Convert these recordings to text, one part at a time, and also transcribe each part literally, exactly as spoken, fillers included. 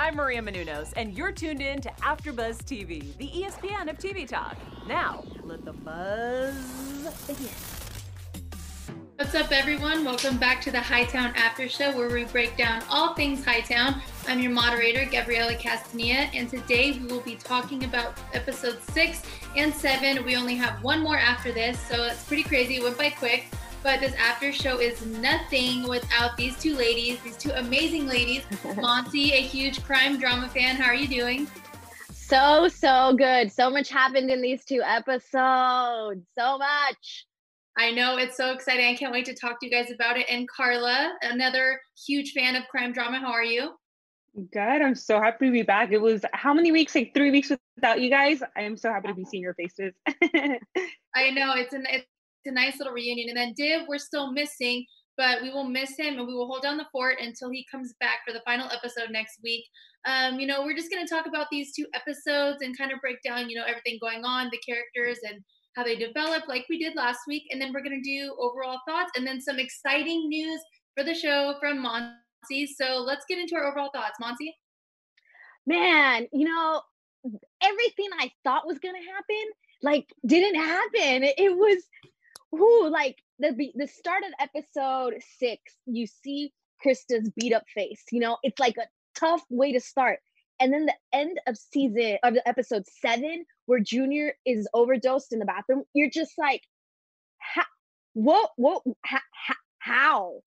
I'm Maria Menounos, and you're tuned in to After Buzz T V, the E S P N of T V talk. Now, let the buzz begin. What's up, everyone? Welcome back to the Hightown After Show, where we break down all things Hightown. I'm your moderator, Gabriella Castania, and today we will be talking about episodes six and seven. We only have one more after this, so it's pretty crazy. It went by quick, but this after show is nothing without these two ladies, these two amazing ladies. Monty, a huge crime drama fan. How are you doing? So, so good. So much happened in these two episodes. So much. I know, it's so exciting. I can't wait to talk to you guys about it. And Carla, another huge fan of crime drama. How are you? Good. I'm so happy to be back. It was how many weeks? Like three weeks without you guys. I am so happy to be seeing your faces. I know, it's a, it's a nice little reunion. And then Div, we're still missing, but we will miss him and we will hold down the fort until he comes back for the final episode next week. Um, you know, we're just going to talk about these two episodes and kind of break down, you know, everything going on, the characters and how they develop, like we did last week, and then we're going to do overall thoughts and then some exciting news for the show from Monsey. So let's get into our overall thoughts. Monsey? Man, you know, everything I thought was going to happen, like, didn't happen. It was, ooh, like, the, the start of episode six, you see Krista's beat up face. You know, it's like a tough way to start. And then the end of season of the episode seven, where Junior is overdosed in the bathroom, you're just like, what, what, ha, ha, how?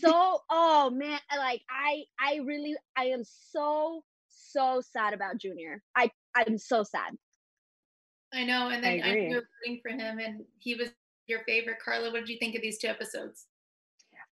So, oh man, like I, I really, I am so, so sad about Junior. I, I'm so sad. I know, and then I, I was rooting for him, and he was your favorite. Carla, what did you think of these two episodes?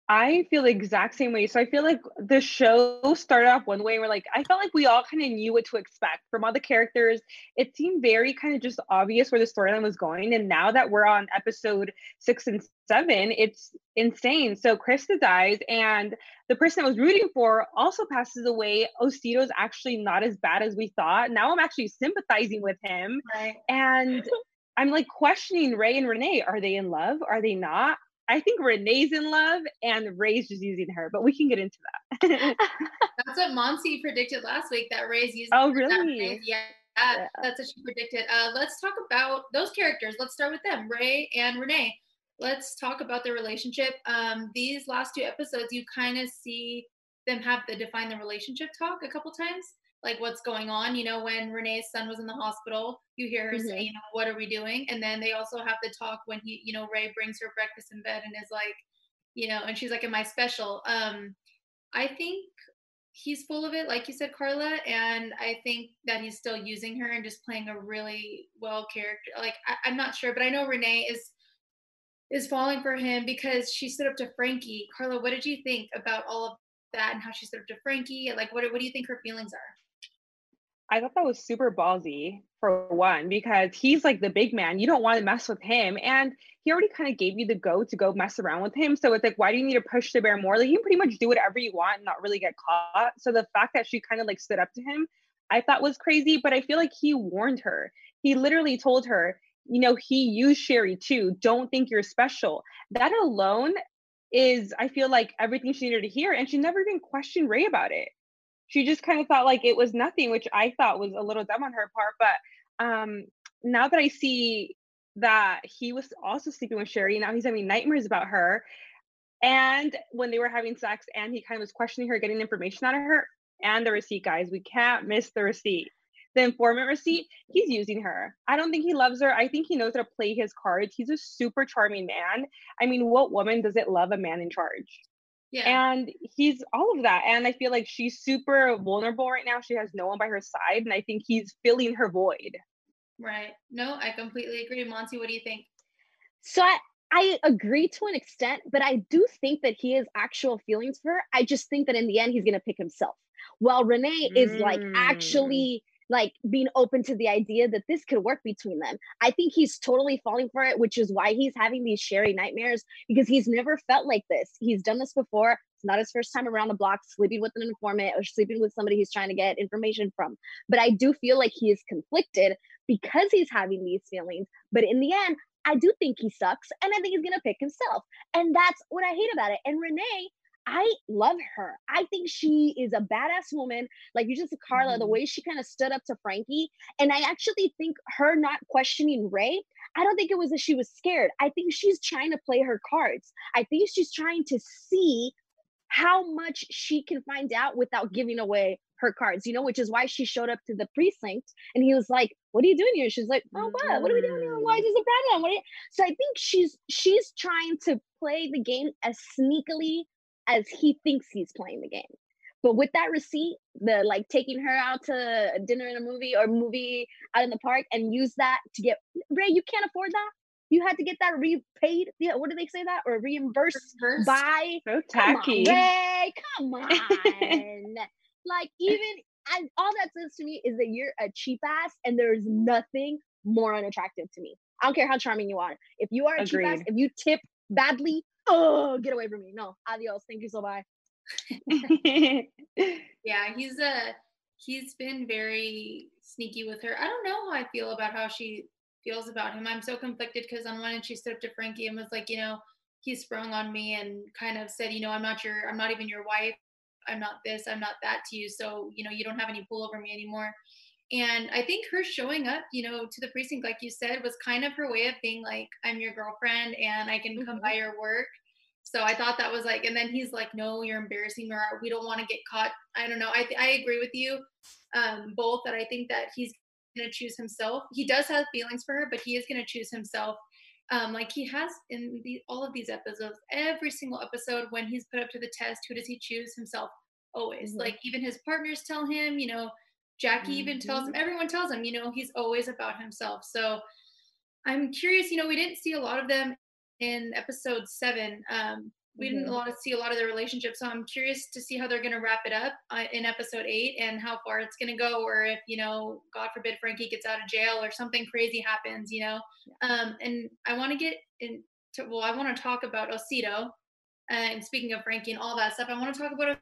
I feel the exact same way. So I feel like the show started off one way where, like, I felt like we all kind of knew what to expect from all the characters. It seemed very kind of just obvious where the storyline was going. And now that we're on episode six and seven, it's insane. So Krista dies, and the person I was rooting for also passes away. Osito is actually not as bad as we thought. Now I'm actually sympathizing with him. Right. And I'm like questioning Ray and Renee. Are they in love? Are they not? I think Renee's in love and Ray's just using her, but we can get into that. That's what Monsey predicted last week, that Ray's using oh, her. Oh, really? That yeah, yeah, that's what she predicted. Uh, let's talk about those characters. Let's start with them, Ray and Renee. Let's talk about their relationship. Um, these last two episodes, you kind of see them have the define the relationship talk a couple times, like what's going on. You know, when Renee's son was in the hospital, you hear her mm-hmm. say, you know, what are we doing? And then they also have the talk when he, you know, Ray brings her breakfast in bed and is like, you know, and she's like, am I special? Um, I think he's full of it, like you said, Carla. And I think that he's still using her and just playing a really well character. Like, I, I'm not sure, but I know Renee is, is falling for him because she stood up to Frankie. Carla, what did you think about all of that and how she stood up to Frankie? Like, what, what do you think her feelings are? I thought that was super ballsy, for one, because he's like the big man. You don't want to mess with him. And he already kind of gave you the go to go mess around with him. So it's like, why do you need to push the bear more? Like, you can pretty much do whatever you want and not really get caught. So the fact that she kind of like stood up to him, I thought was crazy. But I feel like he warned her. He literally told her, you know, he used Sherry too. Don't think you're special. That alone is, I feel like, everything she needed to hear. And she never even questioned Ray about it. She just kind of thought like it was nothing, which I thought was a little dumb on her part. But um, now that I see that he was also sleeping with Sherry, now he's having nightmares about her. And when they were having sex and he kind of was questioning her, getting information out of her, and the receipt, guys, we can't miss the receipt. The informant receipt, he's using her. I don't think he loves her. I think he knows how to play his cards. He's a super charming man. I mean, what woman doesn't love a man in charge? Yeah. And he's all of that. And I feel like she's super vulnerable right now. She has no one by her side. And I think he's filling her void. Right. No, I completely agree. Monsey, what do you think? So I, I agree to an extent, but I do think that he has actual feelings for her. I just think that in the end, he's going to pick himself. While Renee mm. is like actually like being open to the idea that this could work between them. I think he's totally falling for it, which is why he's having these Sherry nightmares, because he's never felt like this. He's done this before. It's not his first time around the block sleeping with an informant or sleeping with somebody he's trying to get information from. But I do feel like he is conflicted because he's having these feelings. But in the end, I do think he sucks, and I think he's going to pick himself. And that's what I hate about it. And Renee, I love her. I think she is a badass woman. Like you just said, Carla, mm-hmm. the way she kind of stood up to Frankie. And I actually think her not questioning Ray, I don't think it was that she was scared. I think she's trying to play her cards. I think she's trying to see how much she can find out without giving away her cards, you know, which is why she showed up to the precinct and he was like, what are you doing here? She's like, oh, what? What are we doing here? Why is this a problem? What are you? So I think she's she's trying to play the game as sneakily as he thinks he's playing the game. But with that receipt, the like taking her out to dinner in a movie or movie out in the park and use that to get, Ray, you can't afford that. You had to get that repaid. Yeah, what do they say that? Or reimbursed Reversed. by. So tacky. Come on, Ray, come on. Like, even, and all that says to me is that you're a cheap ass, and there's nothing more unattractive to me. I don't care how charming you are. If you are a Agreed. cheap ass, if you tip badly, oh, get away from me. No, adios. Thank you so bye. Yeah, he's a, he's been very sneaky with her. I don't know how I feel about how she feels about him. I'm so conflicted because on one end she stood up to Frankie and was like, you know, he sprung on me and kind of said, you know, I'm not your, I'm not even your wife. I'm not this, I'm not that to you. So, you know, you don't have any pull over me anymore. And I think her showing up, you know, to the precinct, like you said, was kind of her way of being like, I'm your girlfriend and I can come mm-hmm. by your work. So I thought that was like, and then he's like, no, you're embarrassing me. We don't want to get caught. I don't know. I, th- I agree with you um, both that I think that he's going to choose himself. He does have feelings for her, but he is going to choose himself. Um, like he has in the, all of these episodes, every single episode when he's put up to the test, who does he choose? Himself, always. Mm-hmm. Like even his partners tell him, you know, Jackie mm-hmm. even tells him, everyone tells him, you know, he's always about himself. So I'm curious, you know, we didn't see a lot of them in episode seven. Um, we mm-hmm. didn't a lot of see a lot of their relationships. So I'm curious to see how they're going to wrap it up uh, in episode eight and how far it's going to go, or if, you know, God forbid Frankie gets out of jail or something crazy happens, you know? Um, and I want to get in to, well, I want to talk about Osito. And speaking of Frankie and all that stuff, I want to talk about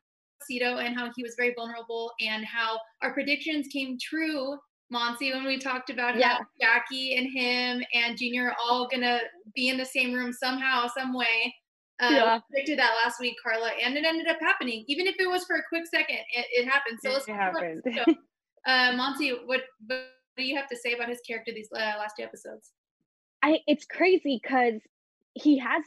Osito and how he was very vulnerable and how our predictions came true, Monsey, when we talked about yeah. how Jackie and him and Junior are all going to be in the same room somehow, some way. Um, yeah. We predicted that last week, Carla, and it ended up happening. Even if it was for a quick second, it, it happened. So let's happened. So, uh, Monty, what, what do you have to say about his character these uh, last two episodes? I it's crazy because he has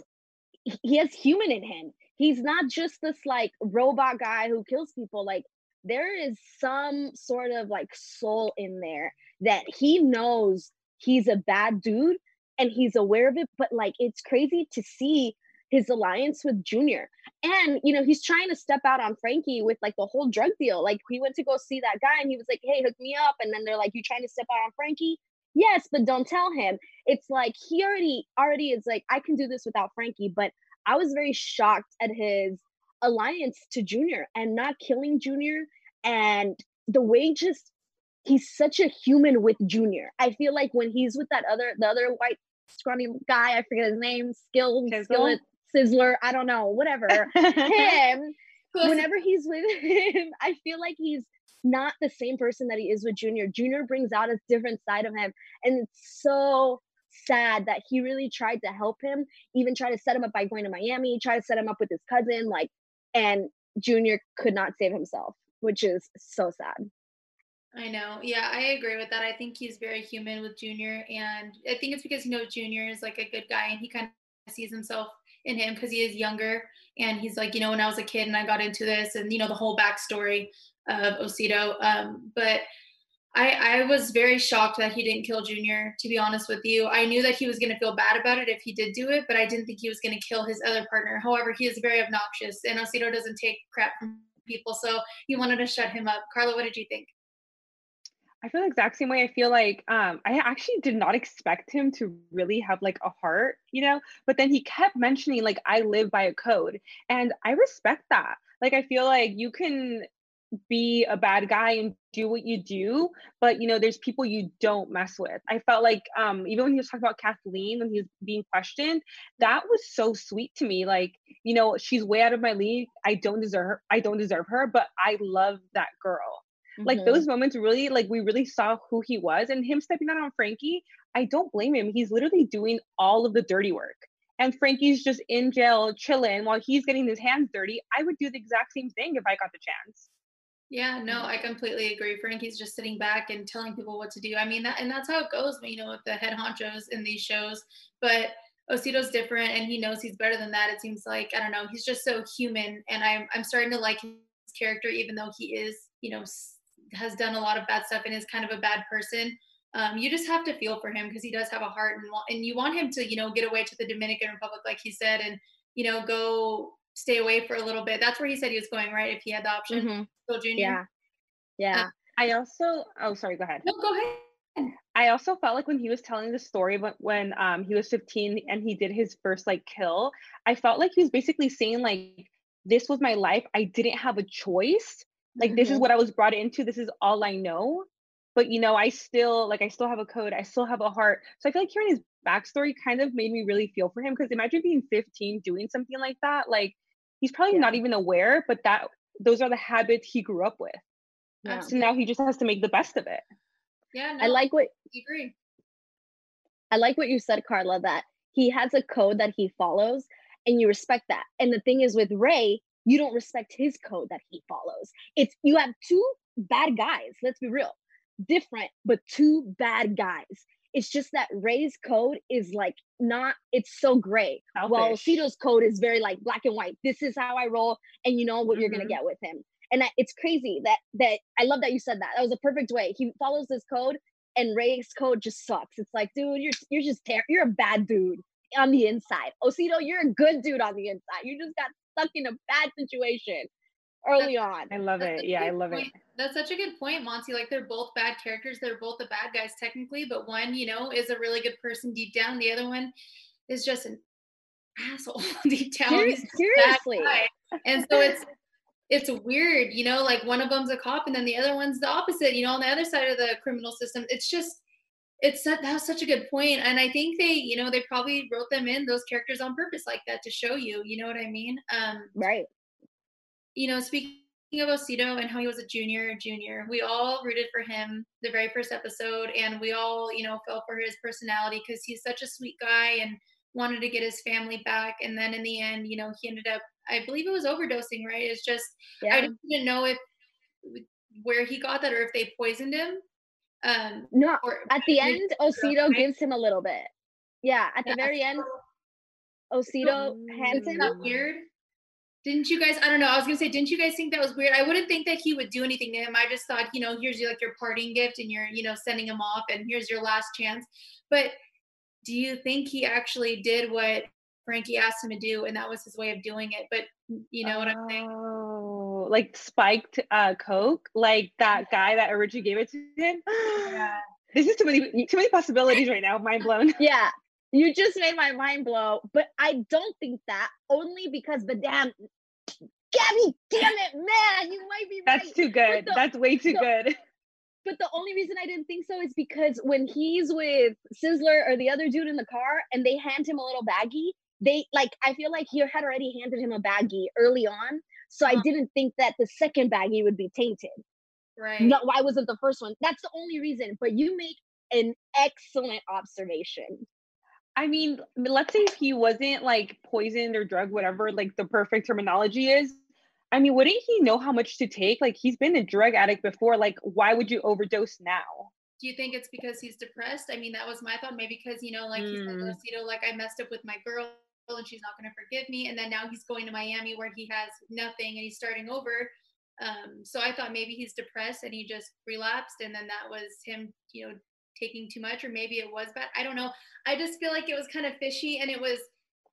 he has human in him. He's not just this like robot guy who kills people. Like there is some sort of like soul in there that he knows he's a bad dude and he's aware of it. But like it's crazy to see his alliance with Junior. And, you know, he's trying to step out on Frankie with like the whole drug deal. Like he went to go see that guy and he was like, hey, hook me up. And then they're like, you trying to step out on Frankie? Yes, but don't tell him. It's like, he already, already is like, I can do this without Frankie. But I was very shocked at his alliance to Junior and not killing Junior. And the way just, he's such a human with Junior. I feel like when he's with that other, the other white scrawny guy, I forget his name, Skill, Skillet. Sizzler, I don't know, whatever. Him, whenever he's with him, I feel like he's not the same person that he is with Junior. Junior brings out a different side of him. And it's so sad that he really tried to help him, even try to set him up by going to Miami, try to set him up with his cousin, like, and Junior could not save himself, which is so sad. I know. Yeah, I agree with that. I think he's very human with Junior. And I think it's because, you know, Junior is like a good guy and he kind of sees himself in him because he is younger and he's like, you know, when I was a kid and I got into this and, you know, the whole backstory of Osito. Um, but I, I was very shocked that he didn't kill Junior, to be honest with you. I knew that he was going to feel bad about it if he did do it, but I didn't think he was going to kill his other partner. However, he is very obnoxious and Osito doesn't take crap from people. So he wanted to shut him up. Carla, what did you think? I feel the exact same way. I feel like um, I actually did not expect him to really have like a heart, you know, but then he kept mentioning like, I live by a code, and I respect that. Like, I feel like you can be a bad guy and do what you do, but you know, there's people you don't mess with. I felt like um, even when he was talking about Kathleen, when he was being questioned, that was so sweet to me. Like, you know, she's way out of my league. I don't deserve her. I don't deserve her, but I love that girl. Like mm-hmm. those moments really, like we really saw who he was, and him stepping out on Frankie, I don't blame him. He's literally doing all of the dirty work. and Frankie's just in jail chilling while he's getting his hands dirty, I would do the exact same thing if I got the chance. Yeah, no, I completely agree. Frankie's just sitting back and telling people what to do. I mean, that, and that's how it goes, you know, with the head honchos in these shows. But Osito's different, and he knows he's better than that. It seems like, I don't know, he's just so human, and I'm, I'm starting to like his character, even though he is, you know, has done a lot of bad stuff and is kind of a bad person. Um, you just have to feel for him because he does have a heart, and, and you want him to, you know, get away to the Dominican Republic, like he said, and, you know, go stay away for a little bit. That's where he said he was going, right? If he had the option. Mm-hmm. So Junior. Yeah. Yeah. Um, I also, oh, sorry, go ahead. No, go ahead. I also felt like when he was telling the story, when, when um, he was fifteen and he did his first like kill, I felt like he was basically saying like, this was my life. I didn't have a choice. Like, mm-hmm. This is what I was brought into. This is all I know. But, you know, I still like, I still have a code. I still have a heart. So I feel like hearing his backstory kind of made me really feel for him. Because imagine being fifteen doing something like that. Like, he's probably yeah. not even aware, but that those are the habits he grew up with. Yeah. So now he just has to make the best of it. Yeah, no, I like what I agree. I like what you said, Carla, that he has a code that he follows, and you respect that. And the thing is, with Ray, you don't respect his code that he follows. It's you have two bad guys. Let's be real. Different, but two bad guys. It's just that Ray's code is like not, it's so gray. Selfish. While Osito's code is very like black and white. This is how I roll, and you know what mm-hmm. you're gonna get with him. And that, it's crazy that, that I love that you said that. That was a perfect way. He follows this code, and Ray's code just sucks. It's like, dude, you're you're just ter- you're a bad dude on the inside. Osito, you're a good dude on the inside. You just got stuck in a bad situation early that's, on. I love it. Yeah, I love point. it. That's such a good point, Monsey. Like, they're both bad characters. They're both the bad guys technically, but one, you know, is a really good person deep down. The other one is just an asshole deep down. Seriously. Seriously. And so it's it's weird, you know, like one of them's a cop and then the other one's the opposite, you know, on the other side of the criminal system. It's just, it's that was such a good point. And I think they, you know, they probably wrote them in, those characters, on purpose like that to show you, you know what I mean? Um, right. You know, speaking of Osito and how he was a junior, junior, we all rooted for him the very first episode, and we all, you know, fell for his personality because he's such a sweet guy and wanted to get his family back. And then in the end, you know, he ended up, I believe it was overdosing, right? It's just, yeah. I didn't know if where he got that or if they poisoned him. Um, no, or, at the end, Osito right? gives him a little bit. Yeah, at yeah. the very end, Osito hands him. That's weird. Didn't you guys, I don't know, I was going to say, didn't you guys think that was weird? I wouldn't think that he would do anything to him. I just thought, you know, here's your, like your parting gift and you're, you know, sending him off and here's your last chance. But do you think he actually did what Frankie asked him to do and that was his way of doing it? But you know what I'm saying? Oh, like spiked uh, Coke? Like that guy that originally gave it to him? Yeah. This is too many, too many possibilities right now. Mind blown. Yeah. You just made my mind blow, but I don't think that, only because the damn, Gabby, damn it, man, you might be right. That's too good. The, That's way too so, good. But the only reason I didn't think so is because when he's with Sizzler or the other dude in the car and they hand him a little baggie, they like, I feel like he had already handed him a baggie early on. So uh-huh. I didn't think that the second baggie would be tainted. Right. No, why wasn't the first one? That's the only reason, but you make an excellent observation. I mean, let's say if he wasn't like poisoned or drugged, whatever like the perfect terminology is, I mean, wouldn't he know how much to take? Like, he's been a drug addict before. Like, why would you overdose now? Do you think it's because he's depressed? I mean, that was my thought. Maybe because, you know, like mm. he's like, you know, like I messed up with my girl and she's not going to forgive me. And then now he's going to Miami where he has nothing and he's starting over. Um, so I thought maybe he's depressed and he just relapsed. And then that was him, you know, taking too much, or maybe it was bad. I don't know. I just feel like it was kind of fishy, and it was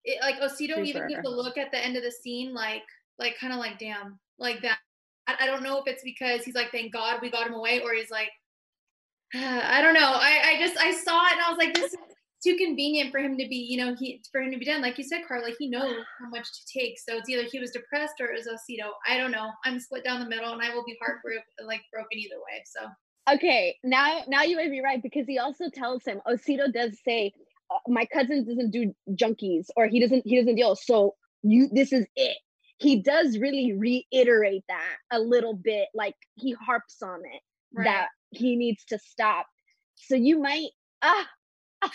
it, like Osito Super. even took a look at the end of the scene, like like kind of like damn, like that. I, I don't know if it's because he's like, thank God we got him away, or he's like, uh, I don't know. I I just I saw it and I was like, this is too convenient for him to be, you know, he for him to be done. Like you said, Carla, he knows how much to take. So it's either he was depressed or it was Osito. I don't know. I'm split down the middle, and I will be heartbroken, like broken either way. So. Okay, now now you might be right, because he also tells him, Osito does say, my cousin doesn't do junkies, or he doesn't he doesn't deal, so you this is it. He does really reiterate that a little bit, like he harps on it, right. that he needs to stop. So you might, ah, ah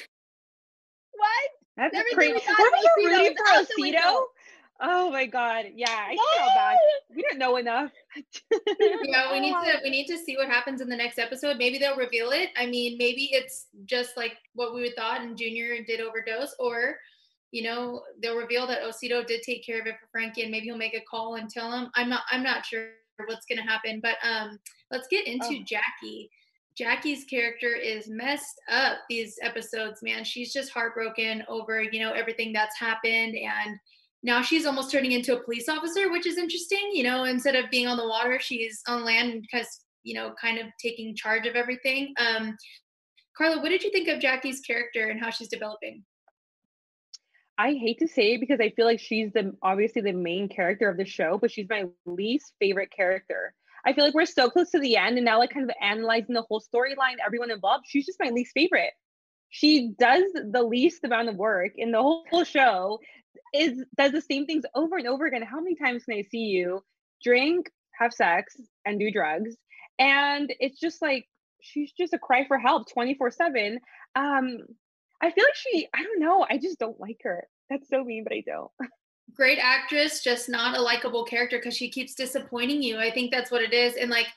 what? That's crazy. Weren't you rooting for Osito? Oh my God. Yeah, I feel bad. We don't know enough. Yeah, we need to we need to see what happens in the next episode. Maybe they'll reveal it. I mean, maybe it's just like what we would thought and Junior did overdose, or you know, they'll reveal that Osito did take care of it for Frankie and maybe he'll make a call and tell him. I'm not I'm not sure what's gonna happen, but um let's get into oh. Jackie. Jackie's character is messed up these episodes, man. She's just heartbroken over, you know, everything that's happened, and now she's almost turning into a police officer, which is interesting. You know, instead of being on the water, she's on land and because, you know, kind of taking charge of everything. Um, Carla, what did you think of Jackie's character and how she's developing? I hate to say it because I feel like she's the obviously the main character of the show, but she's my least favorite character. I feel like we're so close to the end and now like kind of analyzing the whole storyline, everyone involved, she's just my least favorite. She does the least amount of work in the whole, whole show, is does the same things over and over again. How many times can I see you drink, have sex, and do drugs? And it's just like, she's just a cry for help twenty-four seven. Um, I feel like she, I don't know, I just don't like her. That's so mean, but I don't. Great actress, just not a likable character because she keeps disappointing you. I think that's what it is. And like,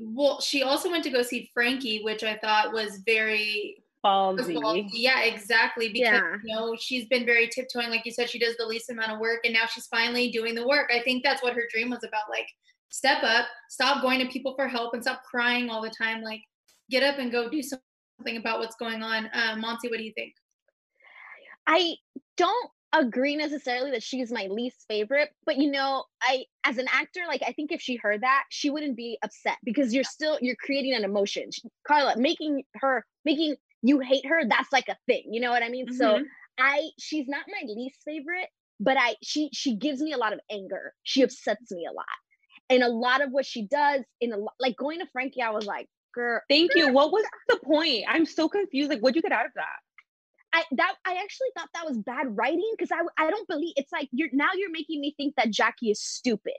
well, she also went to go see Frankie, which I thought was very ballsy. ballsy. Yeah, exactly. Because yeah. you know, she's been very tiptoeing. Like you said, she does the least amount of work and now she's finally doing the work. I think that's what her dream was about. Like, step up, stop going to people for help and stop crying all the time. Like, get up and go do something about what's going on. Uh, Monsey, what do you think? I don't agree necessarily that she's my least favorite, but you know, I as an actor, like I think if she heard that, she wouldn't be upset because you're still you're creating an emotion. She, Carla, making her making you hate her, that's like a thing, you know what I mean? Mm-hmm. So I she's not my least favorite, but I she she gives me a lot of anger. She upsets me a lot, and a lot of what she does in a like going to Frankie, I was like, girl, thank girl. you. What was the point? I'm so confused. Like, what'd you get out of that? I that I actually thought that was bad writing because I I don't believe it's like you're now you're making me think that Jackie is stupid.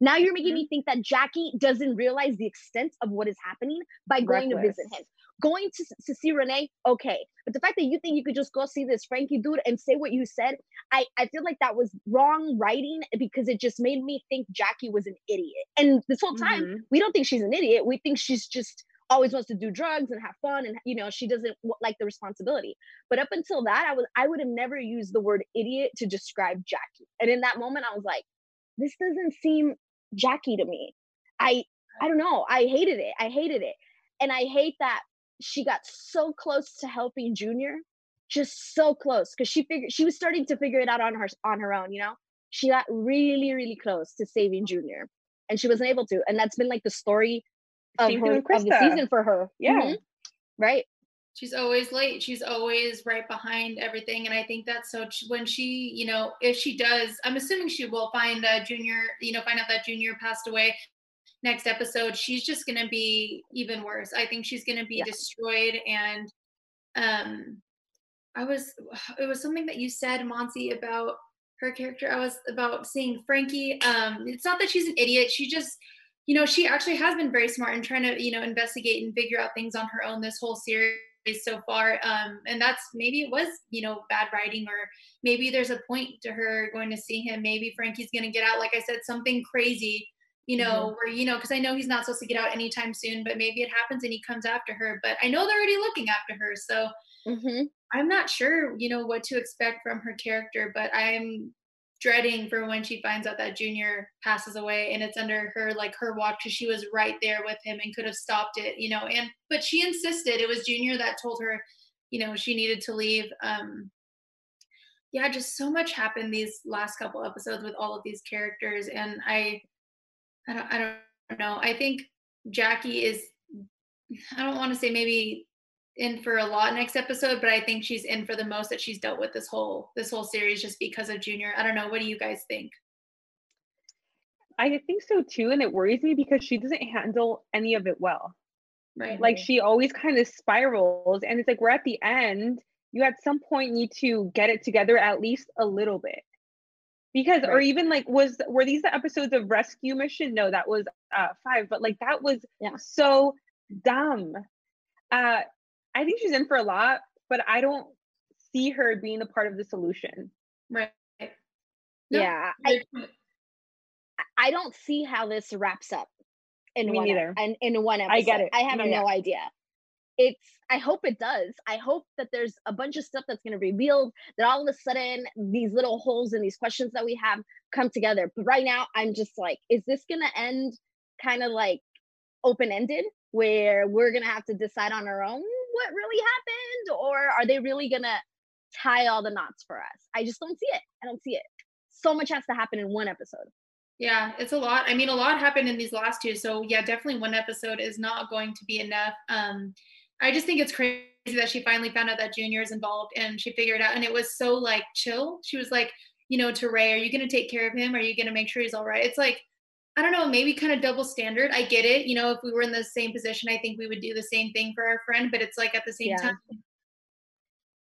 Now you're making mm-hmm. me think that Jackie doesn't realize the extent of what is happening by going Reckless. to visit him. Going to, to see Renee, okay. But the fact that you think you could just go see this Frankie dude and say what you said, I, I feel like that was wrong writing because it just made me think Jackie was an idiot. And this whole time, mm-hmm. we don't think she's an idiot. We think she's just always wants to do drugs and have fun, and you know she doesn't like the responsibility. But up until that, I was I would have never used the word idiot to describe Jackie. And in that moment, I was like, this doesn't seem Jackie to me. I I don't know. I hated it. I hated it, and I hate that she got so close to helping Junior, just so close because she figured she was starting to figure it out on her on her own. You know, she got really really close to saving Junior, and she wasn't able to. And that's been like the story Of, her, of the season for her. Yeah. Mm-hmm. Right. She's always late. She's always right behind everything. And I think that's so when she, you know, if she does, I'm assuming she will find a Junior, you know, find out that Junior passed away next episode, she's just going to be even worse. I think she's going to be yeah. destroyed. And um, I was, it was something that you said, Monsey, about her character. I was about seeing Frankie. Um, it's not that she's an idiot. She just, you know, she actually has been very smart and trying to, you know, investigate and figure out things on her own this whole series so far. Um, and that's maybe it was, you know, bad writing, or maybe there's a point to her going to see him. Maybe Frankie's going to get out, like I said, something crazy, you know, mm-hmm. where, you know, because I know he's not supposed to get out anytime soon, but maybe it happens and he comes after her. But I know they're already looking after her. So mm-hmm. I'm not sure, you know, what to expect from her character, but I'm dreading for when she finds out that Junior passes away and it's under her, like her watch, because she was right there with him and could have stopped it, you know, and, but she insisted. It was Junior that told her, you know, she needed to leave. Um, yeah, just so much happened these last couple episodes with all of these characters. And I, I don't, I don't know. I think Jackie is, I don't want to say maybe in for a lot next episode, but I think she's in for the most that she's dealt with this whole this whole series just because of Junior. I don't know, what do you guys think? I think so too, and it worries me because she doesn't handle any of it well. Right. Like she always kind of spirals, and it's like we're at the end. You at some point need to get it together at least a little bit. Because right. or even like was were these the episodes of Rescue Mission? No, that was uh five, but like that was yeah. so dumb. Uh I think she's in for a lot, but I don't see her being a part of the solution. Right. No, yeah. I, I don't see how this wraps up in Me one neither. And in one episode. I get it. I have no, no idea. It's, I hope it does. I hope that there's a bunch of stuff that's going to be revealed, that all of a sudden these little holes and these questions that we have come together. But right now I'm just like, is this going to end kind of like open-ended where we're going to have to decide on our own what really happened? Or are they really going to tie all the knots for us? I just don't see it. I don't see it. So much has to happen in one episode. Yeah, it's a lot. I mean, a lot happened in these last two. So yeah, definitely one episode is not going to be enough. Um, I just think it's crazy that she finally found out that Junior is involved and she figured it out. And it was so like chill. She was like, you know, to Ray, are you going to take care of him? Are you going to make sure he's all right? It's like, I don't know, maybe kind of double standard. I get it. You know, if we were in the same position, I think we would do the same thing for our friend, but it's like at the same yeah. time,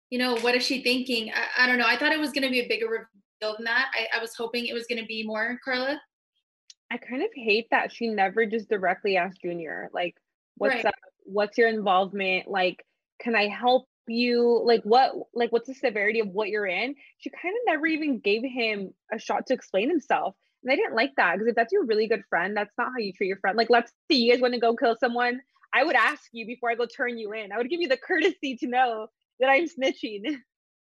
you know, what is she thinking? I, I don't know. I thought it was going to be a bigger reveal than that. I, I was hoping it was going to be more, Carla. I kind of hate that she never just directly asked Junior, like, what's right. up? What's your involvement? Like, can I help you? Like, what, like, what's the severity of what you're in? She kind of never even gave him a shot to explain himself. And I didn't like that, because if that's your really good friend, that's not how you treat your friend. Like, let's see, you guys want to go kill someone? I would ask you before I go turn you in. I would give you the courtesy to know that I'm snitching.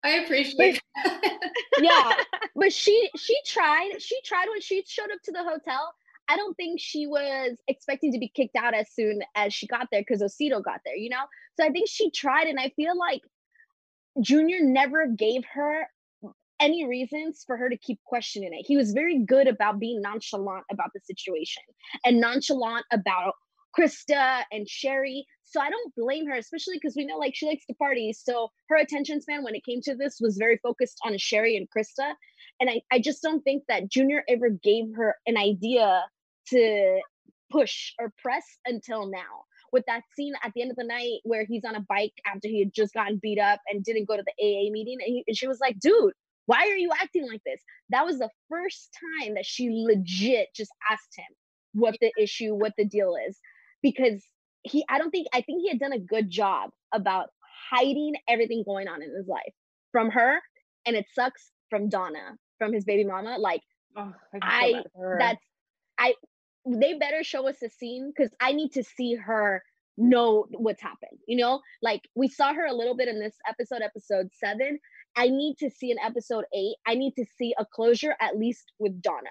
I appreciate that. Yeah. But she, she tried, she tried when she showed up to the hotel. I don't think she was expecting to be kicked out as soon as she got there, because Osito got there, you know? So I think she tried, and I feel like Junior never gave her any reasons for her to keep questioning it. He was very good about being nonchalant about the situation and nonchalant about Krista and Sherry. So I don't blame her, especially because we know like she likes to party. So her attention span when it came to this was very focused on Sherry and Krista. And I, I just don't think that Junior ever gave her an idea to push or press until now. With that scene at the end of the night where he's on a bike after he had just gotten beat up and didn't go to the A A meeting. And, he, and she was like, dude, why are you acting like this? That was the first time that she legit just asked him what the issue, what the deal is. Because he, I don't think, I think he had done a good job about hiding everything going on in his life from her. And it sucks from Donna, from his baby mama. Like, oh, I, I that's, I, they better show us a scene, because I need to see her know what's happened. You know, like we saw her a little bit in this episode, episode seven. I need to see an episode eight. I need to see a closure, at least with Donna.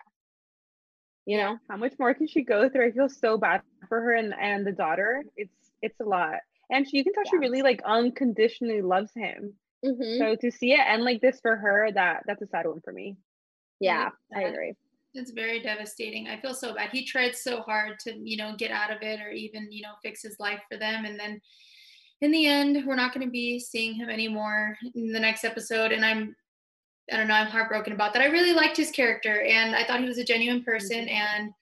You know, how much more can she go through? I feel so bad for her and and the daughter. It's it's a lot, and she, you can tell yeah. she really like unconditionally loves him. Mm-hmm. So to see it end like this for her, that that's a sad one for me. Yeah, I agree. It's very devastating. I feel so bad. He tried so hard to, you know, get out of it or even, you know, fix his life for them. And then in the end, we're not going to be seeing him anymore in the next episode. And I'm, I don't know, I'm heartbroken about that. I really liked his character, and I thought he was a genuine person. And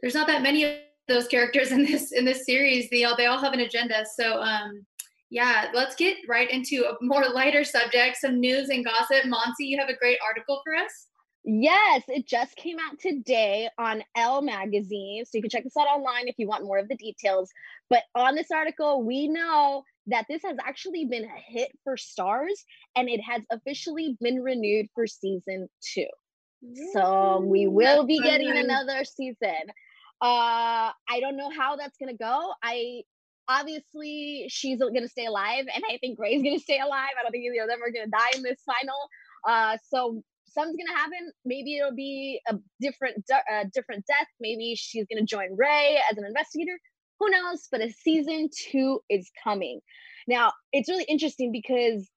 there's not that many of those characters in this, in this series. They all, they all have an agenda. So, um, yeah, let's get right into a more lighter subject, some news and gossip. Monsey, you have a great article for us? Yes, it just came out today on Elle Magazine. So you can check this out online if you want more of the details. But on this article, we know that this has actually been a hit for stars, and it has officially been renewed for season two. Ooh, so we will be getting fun. Another season. Uh, I don't know how that's going to go. I... Obviously, she's going to stay alive, and I think Ray's going to stay alive. I don't think either of them are going to die in this final. Uh, so something's going to happen. Maybe it'll be a different, uh, different death. Maybe she's going to join Ray as an investigator. Who knows? But a season two is coming. Now, it's really interesting because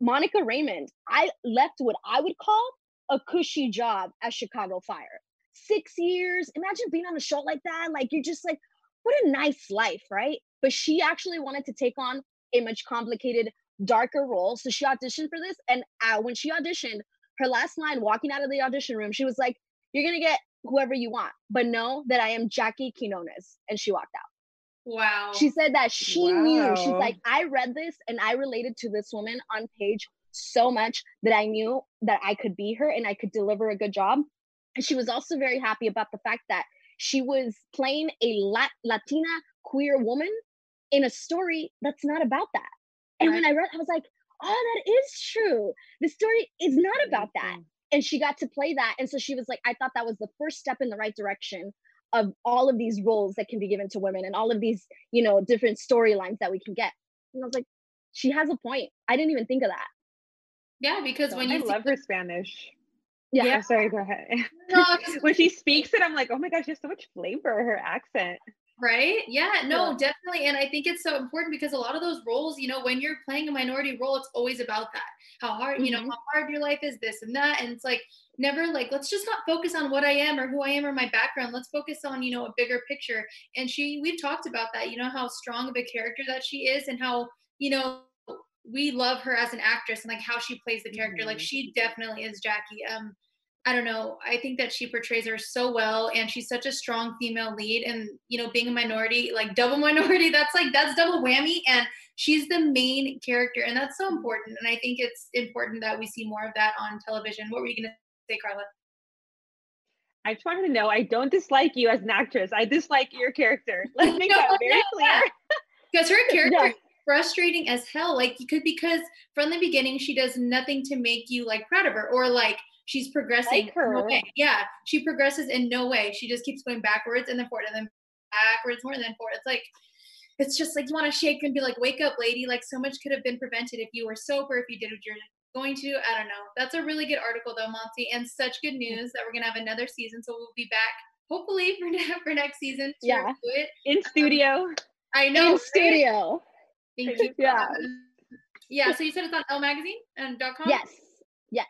Monica Raymond, I left what I would call a cushy job at Chicago Fire. Six years. Imagine being on a show like that. Like, you're just like, what a nice life, right? But she actually wanted to take on a much complicated, darker role. So she auditioned for this. And uh, when she auditioned, her last line, walking out of the audition room, she was like, you're going to get whoever you want, but know that I am Jackie Quinones. And she walked out. Wow. She said that she wow. knew. She's like, I read this and I related to this woman on page so much that I knew that I could be her and I could deliver a good job. And she was also very happy about the fact that she was playing a Lat- Latina queer woman in a story that's not about that. And right. when I read, I was like, oh, that is true. The story is not about that. And she got to play that. And so she was like, I thought that was the first step in the right direction of all of these roles that can be given to women and all of these, you know, different storylines that we can get. And I was like, she has a point. I didn't even think of that. Yeah, because so when you I love her Spanish. Yeah. yeah. I'm sorry, go ahead. No, when she speaks it, I'm like, oh my gosh, there's so much flavor, her accent. Right? Yeah, no, yeah. definitely. And I think it's so important because a lot of those roles, you know, when you're playing a minority role, it's always about that. How hard, mm-hmm. you know, how hard your life is, this and that. And it's like, never like, let's just not focus on what I am or who I am or my background. Let's focus on, you know, a bigger picture. And she, we've talked about that, you know, how strong of a character that she is and how, you know, we love her as an actress and like how she plays the character. Mm-hmm. Like she definitely is Jackie. Um, I don't know. I think that she portrays her so well and she's such a strong female lead and, you know, being a minority, like double minority, that's like, that's double whammy. And she's the main character and that's so important. And I think it's important that we see more of that on television. What were you going to say, Carla? I just wanted to know, I don't dislike you as an actress. I dislike your character. Let's make no, that very no, clear. Because yeah. her character... Yeah. frustrating as hell, like you could, because from the beginning she does nothing to make you like proud of her or like she's progressing like her. Okay. Yeah, she progresses in no way. She just keeps going backwards and then forward and then backwards more than forward. It's like, it's just like you want to shake and be like, wake up lady, like so much could have been prevented if you were sober, if you did what you're going to. I don't know. That's a really good article though, Monsey, and such good news that we're gonna have another season, so we'll be back hopefully for, ne for next season to yeah review it. in studio um, I know in right? studio Thank you. Yeah. Yeah. So you said it's on Elle Magazine and .com? Yes. Yes.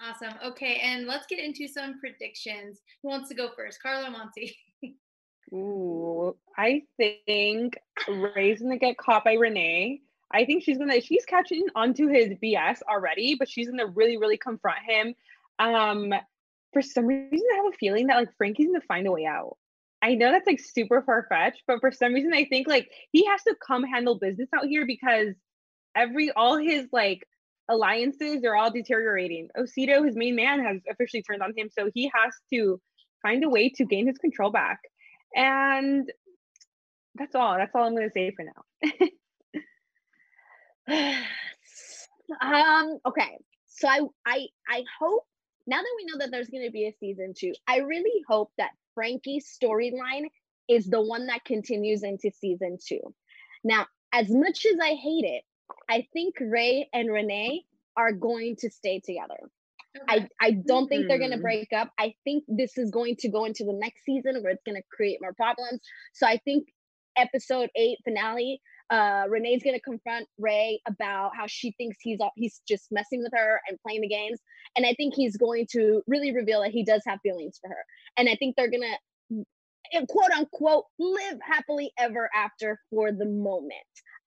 Awesome. Okay. And let's get into some predictions. Who wants to go first? Carla or Monty? Ooh, I think Ray's going to get caught by Renee. I think she's going to, she's catching onto his B S already, but she's going to really, really confront him. Um, for some reason, I have a feeling that like Frankie's going to find a way out. I know that's like super far-fetched, but for some reason I think like he has to come handle business out here because every all his like alliances are all deteriorating. Osito, his main man, has officially turned on him, so he has to find a way to gain his control back. And that's all. That's all I'm gonna say for now. um. Okay. So I I I hope now that we know that there's gonna be a season two, I really hope that Frankie's storyline is the one that continues into season two. Now, as much as I hate it, I think Ray and Renee are going to stay together. Okay. I, I don't mm-hmm. think they're going to break up. I think this is going to go into the next season where it's going to create more problems. So I think episode eight finale, uh, Renee's going to confront Ray about how she thinks he's, he's just messing with her and playing the games. And I think he's going to really reveal that he does have feelings for her. And I think they're going to, quote unquote, live happily ever after for the moment.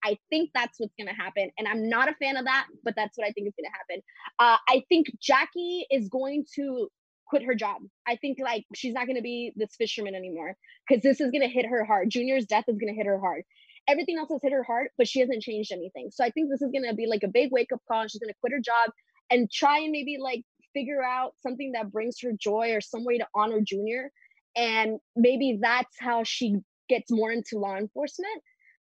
I think that's what's going to happen. And I'm not a fan of that, but that's what I think is going to happen. Uh, I think Jackie is going to quit her job. I think like she's not going to be this fisherman anymore because this is going to hit her hard. Junior's death is going to hit her hard. Everything else has hit her hard, but she hasn't changed anything. So I think this is going to be like a big wake-up call. And she's going to quit her job and try and maybe like figure out something that brings her joy or some way to honor Junior. And maybe that's how she gets more into law enforcement.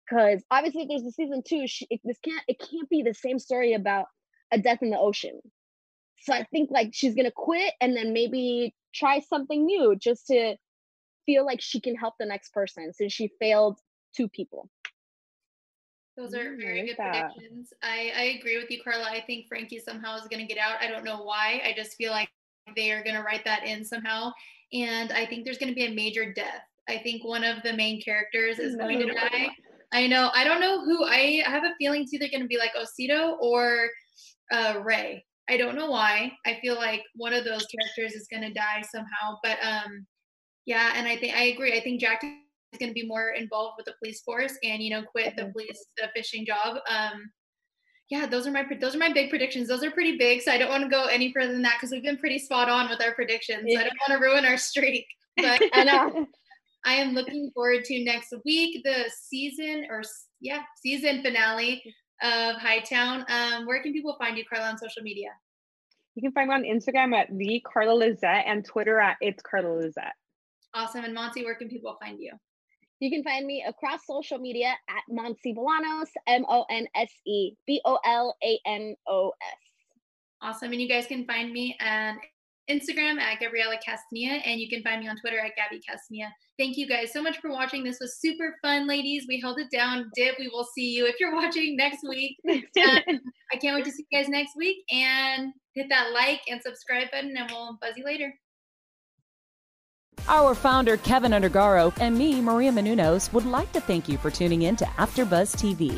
Because obviously if there's a season two, she, it, this can't, it can't be the same story about a death in the ocean. So I think like she's going to quit and then maybe try something new just to feel like she can help the next person since she failed two people. Those are very good that. predictions. I, I agree with you, Carla. I think Frankie somehow is going to get out. I don't know why. I just feel like they are going to write that in somehow. And I think there's going to be a major death. I think one of the main characters is no. going to die. I know. I don't know who. I have a feeling it's either going to be like Osito or uh, Ray. I don't know why. I feel like one of those characters is going to die somehow. But um, yeah, and I think I agree. I think Jackie is going to be more involved with the police force and, you know, quit the police, the fishing job. Um, yeah, those are my, those are my big predictions. Those are pretty big. So I don't want to go any further than that because we've been pretty spot on with our predictions. Yeah. I don't want to ruin our streak, but and, uh, I am looking forward to next week, the season or yeah, season finale of Hightown. Um, where can people find you, Carla, on social media? You can find me on Instagram at the Carla Lizette and Twitter at it's Carla Lizette. Awesome. And Monty, where can people find you? You can find me across social media at Monse Bolanos, M O N S E B O L A N O S. Awesome. And you guys can find me on Instagram at Gabriella Castania, and you can find me on Twitter at Gabby Castania. Thank you guys so much for watching. This was super fun, ladies. We held it down. Dib, we will see you if you're watching next week. Um, I can't wait to see you guys next week. And hit that like and subscribe button, and we'll buzz you later. Our founder, Kevin Undergaro, and me, Maria Menounos, would like to thank you for tuning in to AfterBuzz T V.